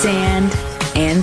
sand and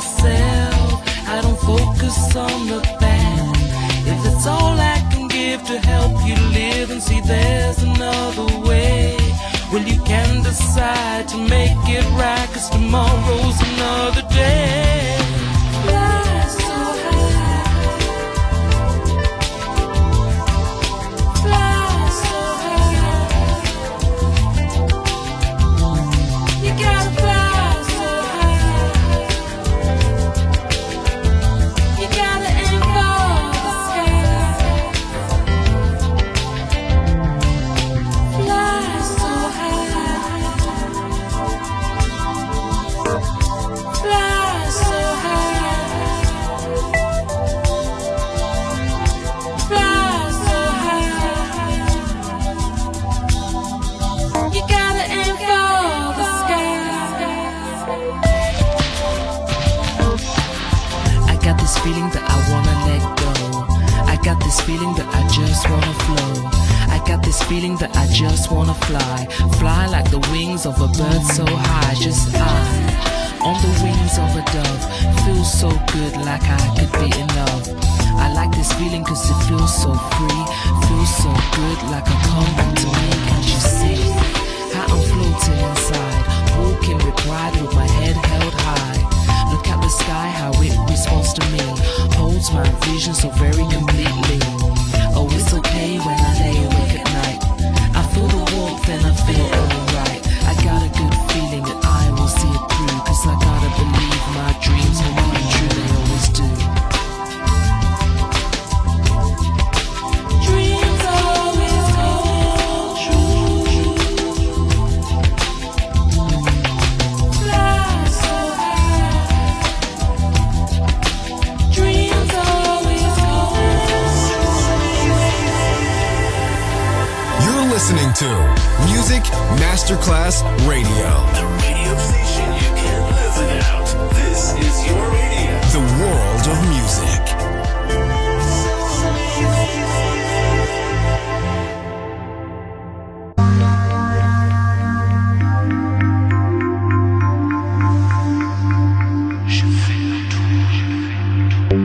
myself. I don't focus on the bad. If it's all I can give to help you live and see there's another way, well, you can decide to make it right, 'cause tomorrow's another day. Fly so high, fly so high, you gotta fly so high, you gotta aim for the sky. Fly so feeling that I wanna let go. I got this feeling that I just wanna flow. I got this feeling that I just wanna fly. Fly like the wings of a bird so high. Just I, on the wings of a dove. Feels so good, like I could be in love. I like this feeling 'cause it feels so free. Feels so good, like I'm coming to me. Can't you see how I'm floating inside? Walking with pride with my head held high. Look at the sky, how it responds to me. Holds my vision so very completely. Oh, it's okay when I lay awake at night. I feel the warmth and I feel alright. I got a good feeling that I will see it through, 'cause I gotta believe my dreams will come true. They always do. Listening to Music Masterclass Radio. The radio station you can't live without. This is your radio. The world of music. Je fais tout, je fais tout.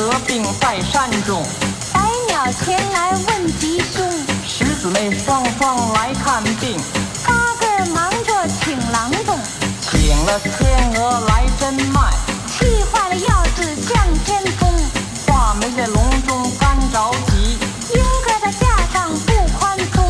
得病在山中，百鸟前来问吉凶，十姊妹双双来看病，八个忙着请郎中，请了天鹅来针脉，气坏了药子降天宫，画眉在笼中干着急，莺歌在架上不宽松。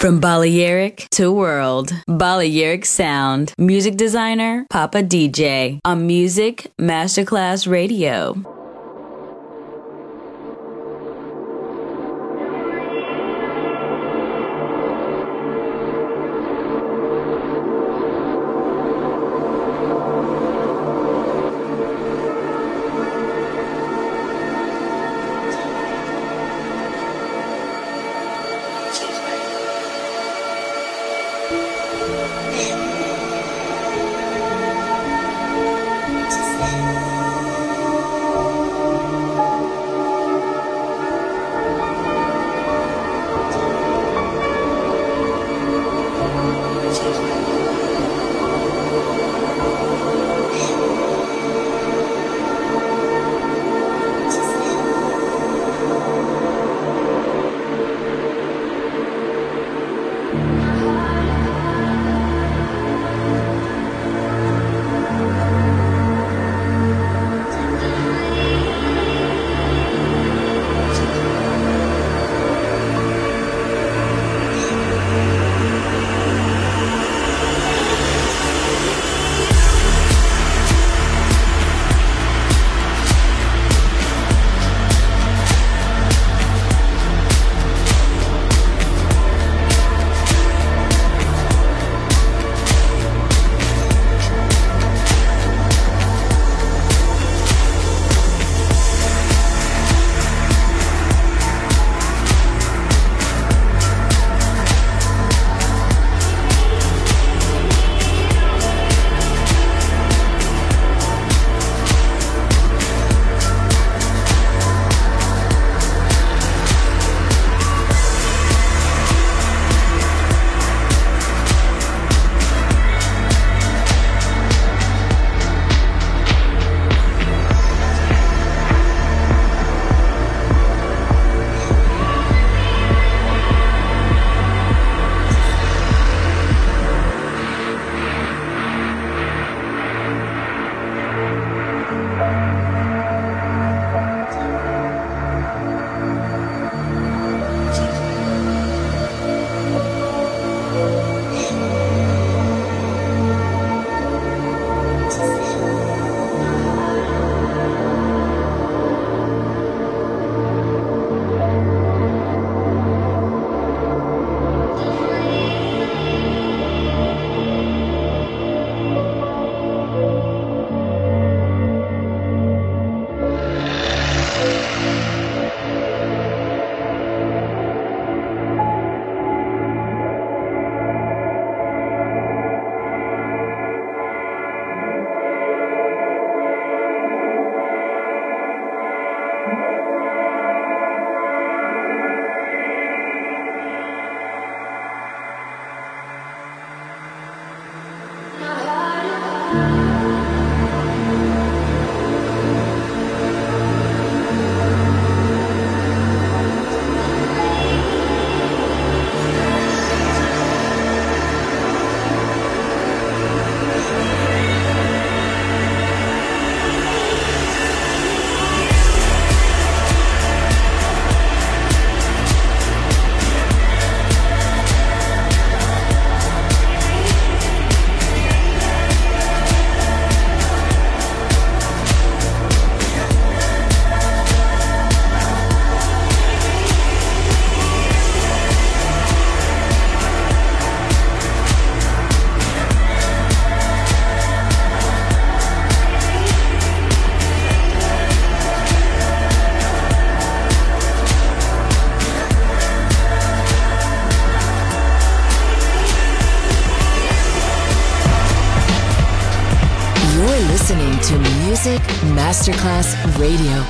From Balearic to World, Balearic Sound, music designer Papa DJ on Music Masterclass Radio. Music Masterclass Radio.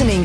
listening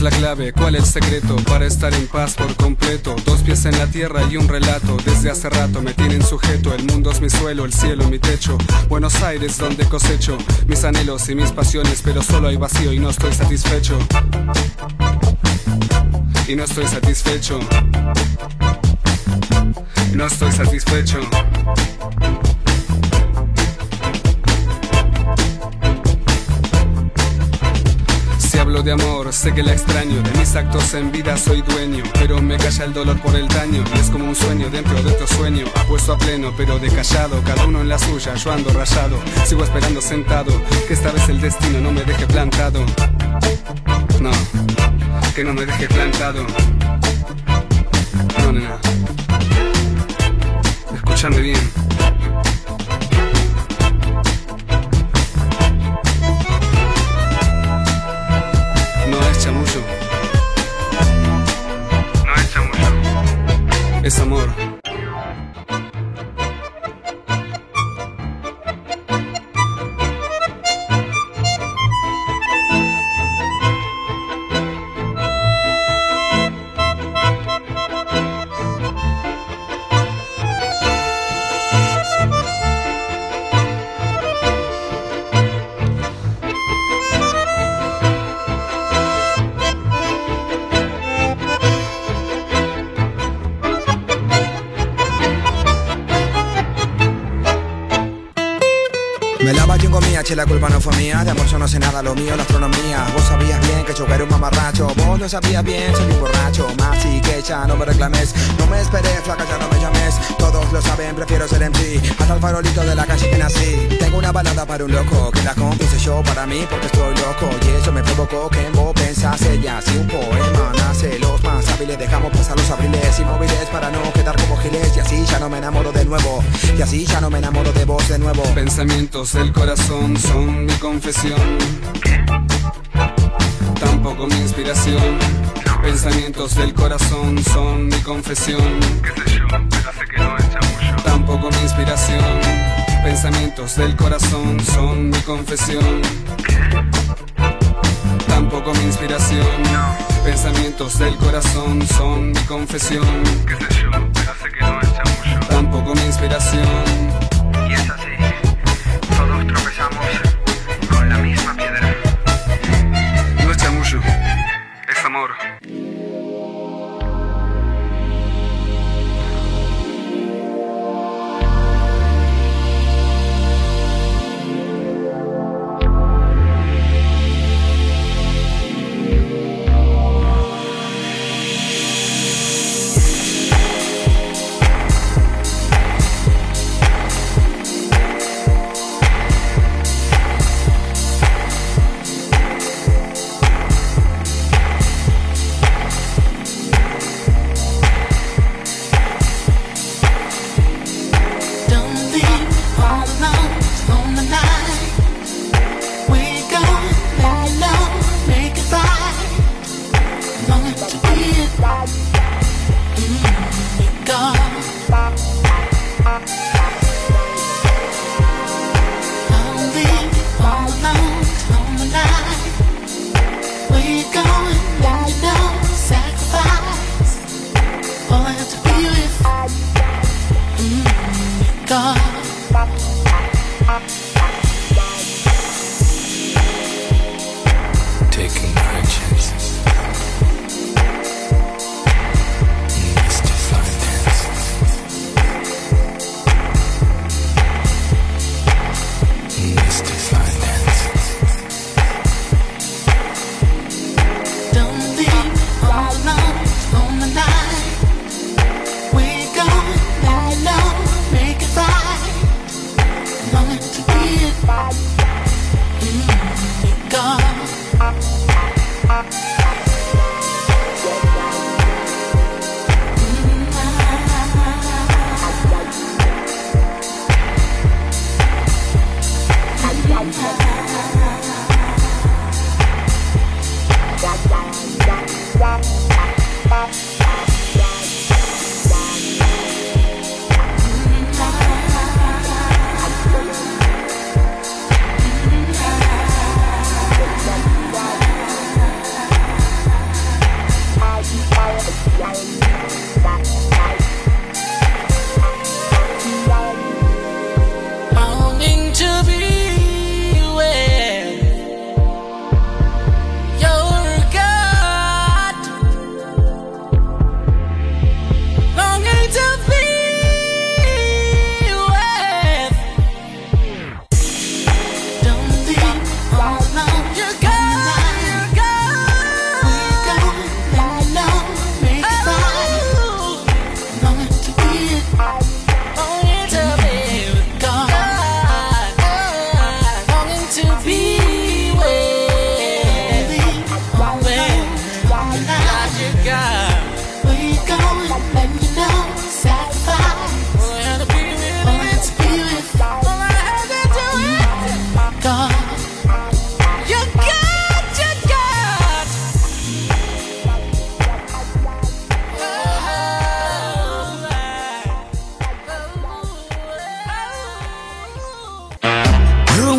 La clave, ¿cuál es el secreto para estar en paz por completo? Dos pies en la tierra y un relato, desde hace rato me tienen sujeto. El mundo es mi suelo, el cielo mi techo, Buenos Aires donde cosecho mis anhelos y mis pasiones, pero solo hay vacío y no estoy satisfecho. Y no estoy satisfecho. No estoy satisfecho. De amor, sé que la extraño, de mis actos en vida soy dueño, pero me calla el dolor por el daño, y es como un sueño dentro de otro sueño, apuesto a pleno pero de callado, cada uno en la suya, yo ando rayado, sigo esperando sentado, que esta vez el destino no me deje plantado, no, que no me deje plantado, no nena, escúchame bien. Es amor. Che, la culpa no fue mía, de amor yo no sé nada, lo mío la astronomía. Vos sabías bien que yo era un mamarracho, vos lo sabías bien, soy un borracho. Más sí que ya no me reclames, no me esperes, flaca ya no me llames. Todos lo saben, prefiero ser MC, hasta el farolito de la calle que nací. Tengo una balada para un loco, que la compuse yo para mí porque estoy loco. Y eso me provocó que en vos pensase, ya si un poema nace, los más hábiles dejamos pasar los abriles inmóviles para no quedar como giles. Y así ya no me enamoro de nuevo, y así ya no me enamoro de vos de nuevo. Pensamientos del corazón son mi confesión, tampoco mi inspiración. Pensamientos del corazón son mi confesión. ¿Qué sé yo? Pero sé que no es chamuyo. Tampoco mi inspiración. Pensamientos del corazón son mi confesión. Tampoco mi inspiración. Pensamientos del corazón son mi confesión. ¿Qué sé yo? Pero sé que no es chamuyo. Tampoco mi inspiración. Con la misma piedra. No es chamuyo, es amor.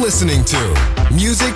Listening to Music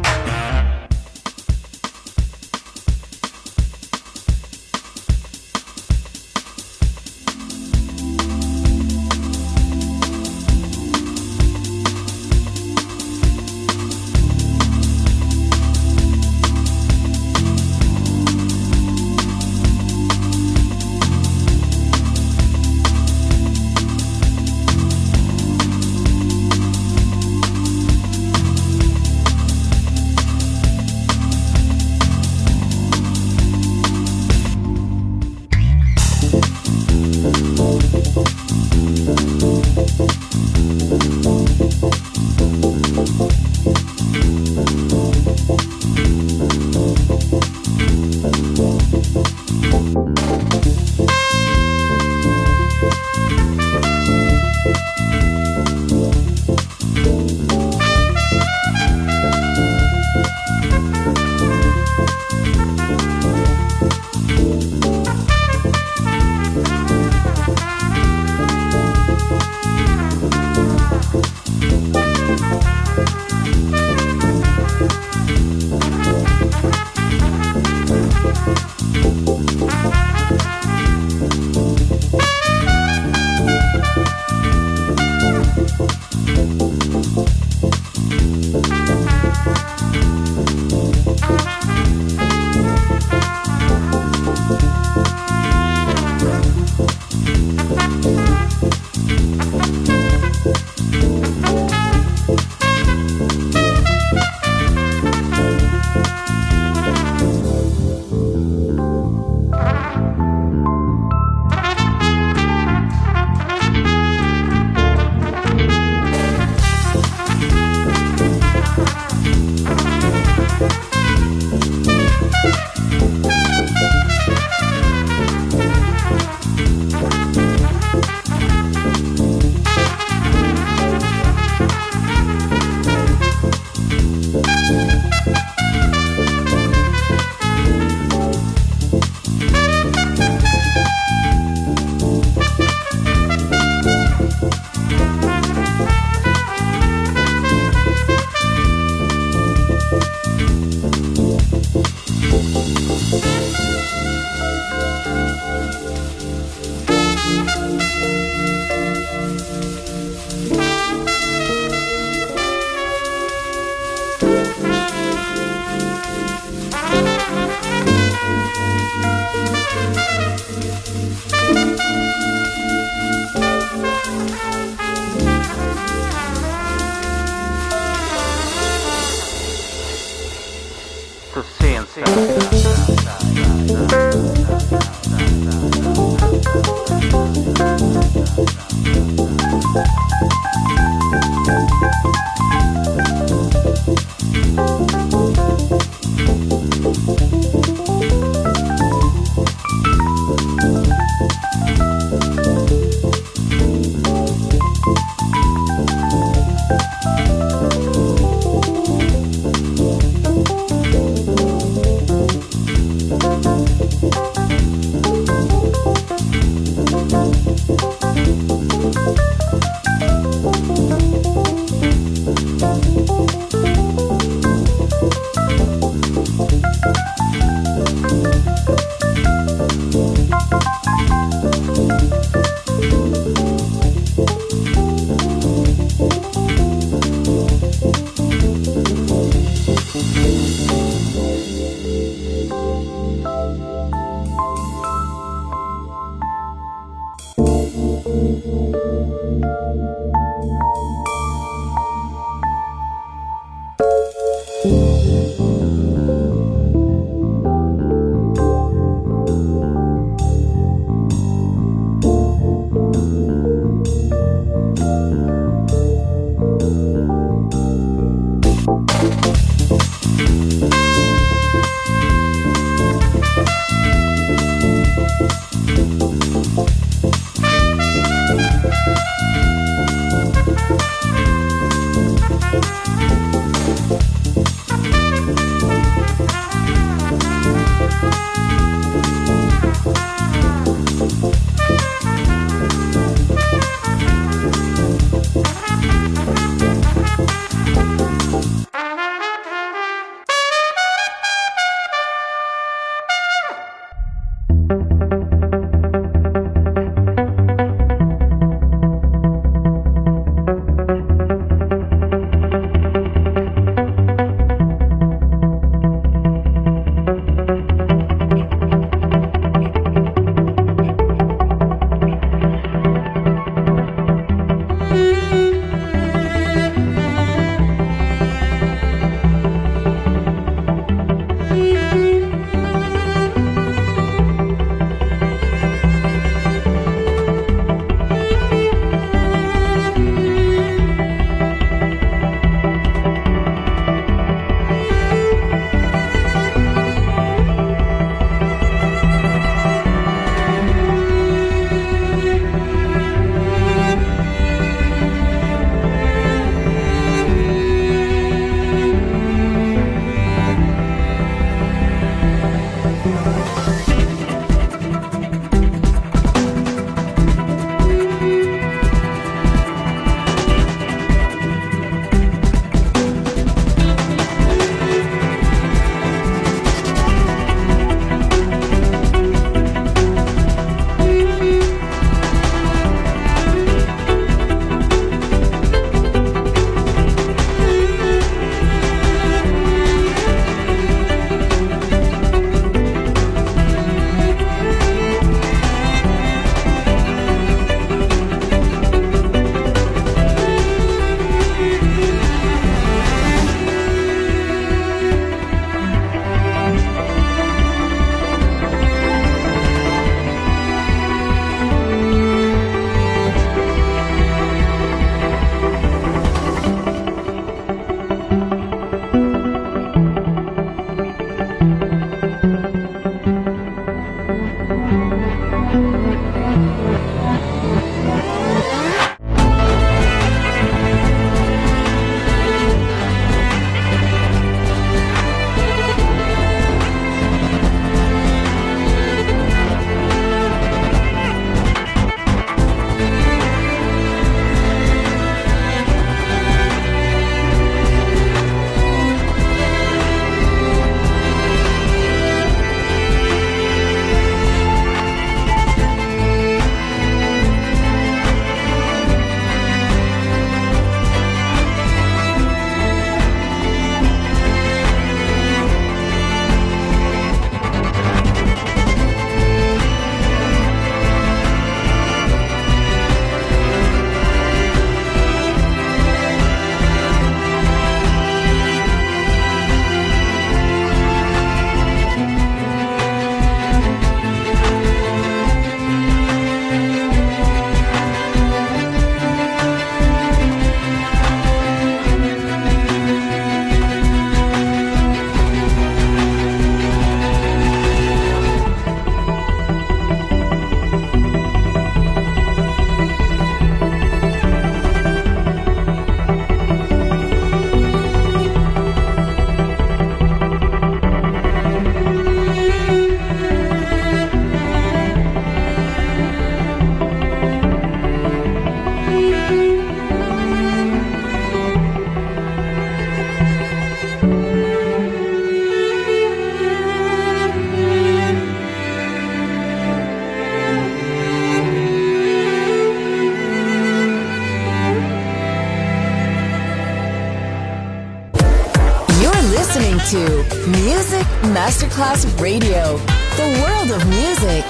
Music Masterclass Radio, the world of music.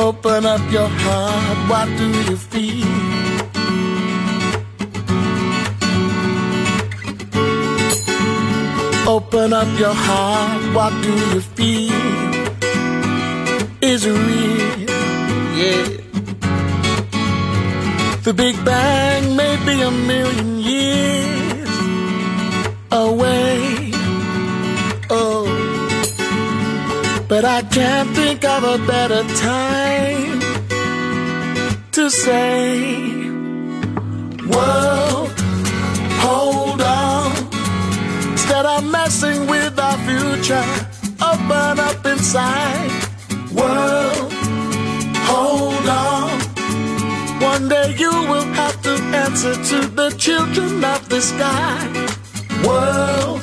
Open up your heart, what do you feel? Open up your heart, what do you feel? Is it real? Yeah. The Big Bang may be a million years away. Oh. But I can't think of a better time to say, world, hold on. Instead of messing with our future, open up inside. World, hold on. One day you will have to answer to the children of the sky. World,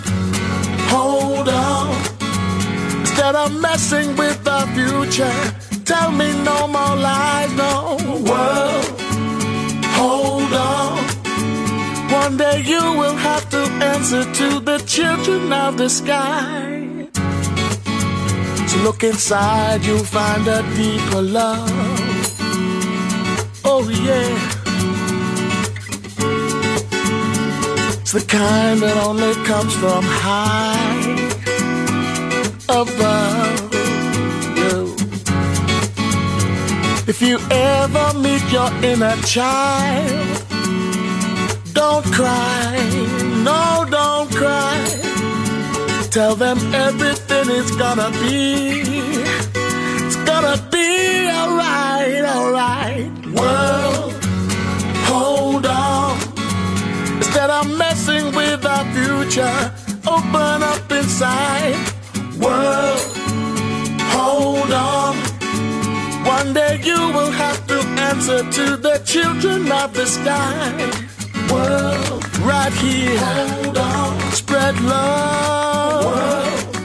hold on. That I'm messing with the future. Tell me no more lies, no. World, hold on. One day you will have to answer to the children of the sky. So look inside, you'll find a deeper love. Oh yeah. It's the kind that only comes from high above you. If you ever meet your inner child, don't cry, no, don't cry. Tell them everything is gonna be, it's gonna be alright, alright. World, hold on. Instead of messing with our future, open up inside. World, hold on. One day you will have to answer to the children of the sky. World, right here, hold on. Spread love. World,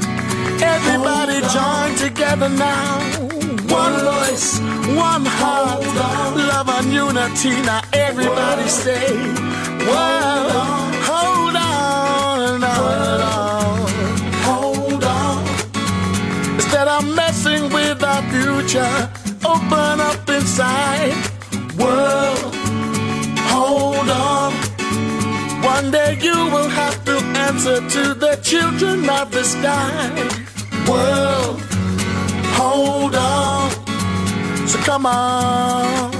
everybody join together now. One voice, one heart, love and unity. Now everybody say, world, hold on, hold on. I'm messing with our future. Open up inside. World, hold on. One day you will have to answer to the children of the sky. World, hold on. So come on,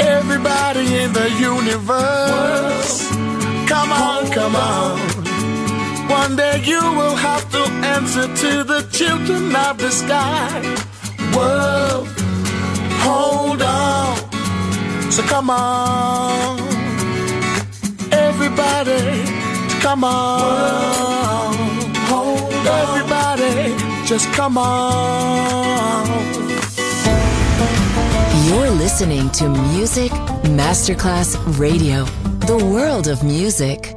everybody in the universe. Come on, come on. One day you will have to answer to the children of the sky. World, hold on. So come on, everybody, come on. World, hold on. Everybody, just come on. You're listening to Music Masterclass Radio, the world of music.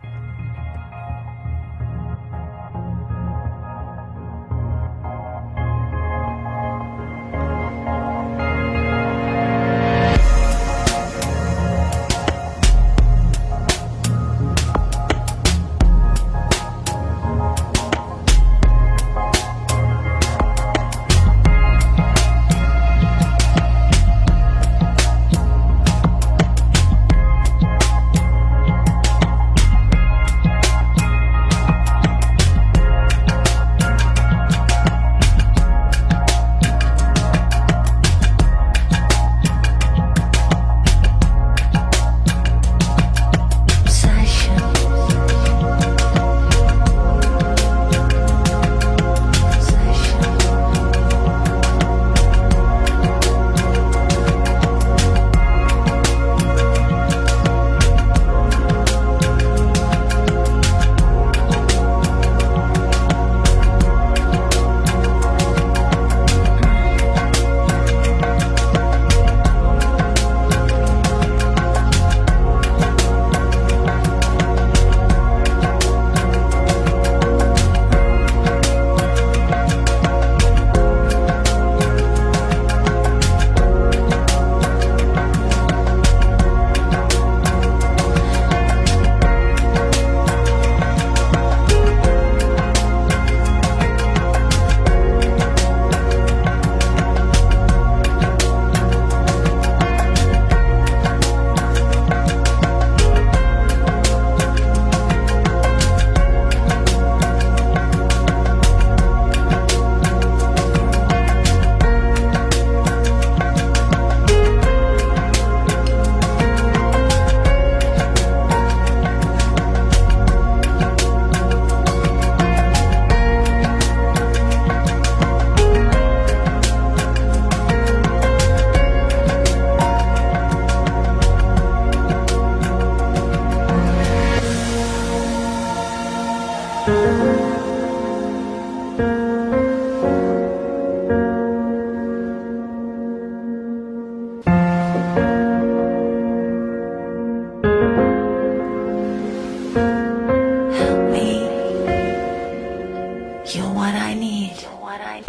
night.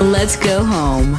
Let's go home.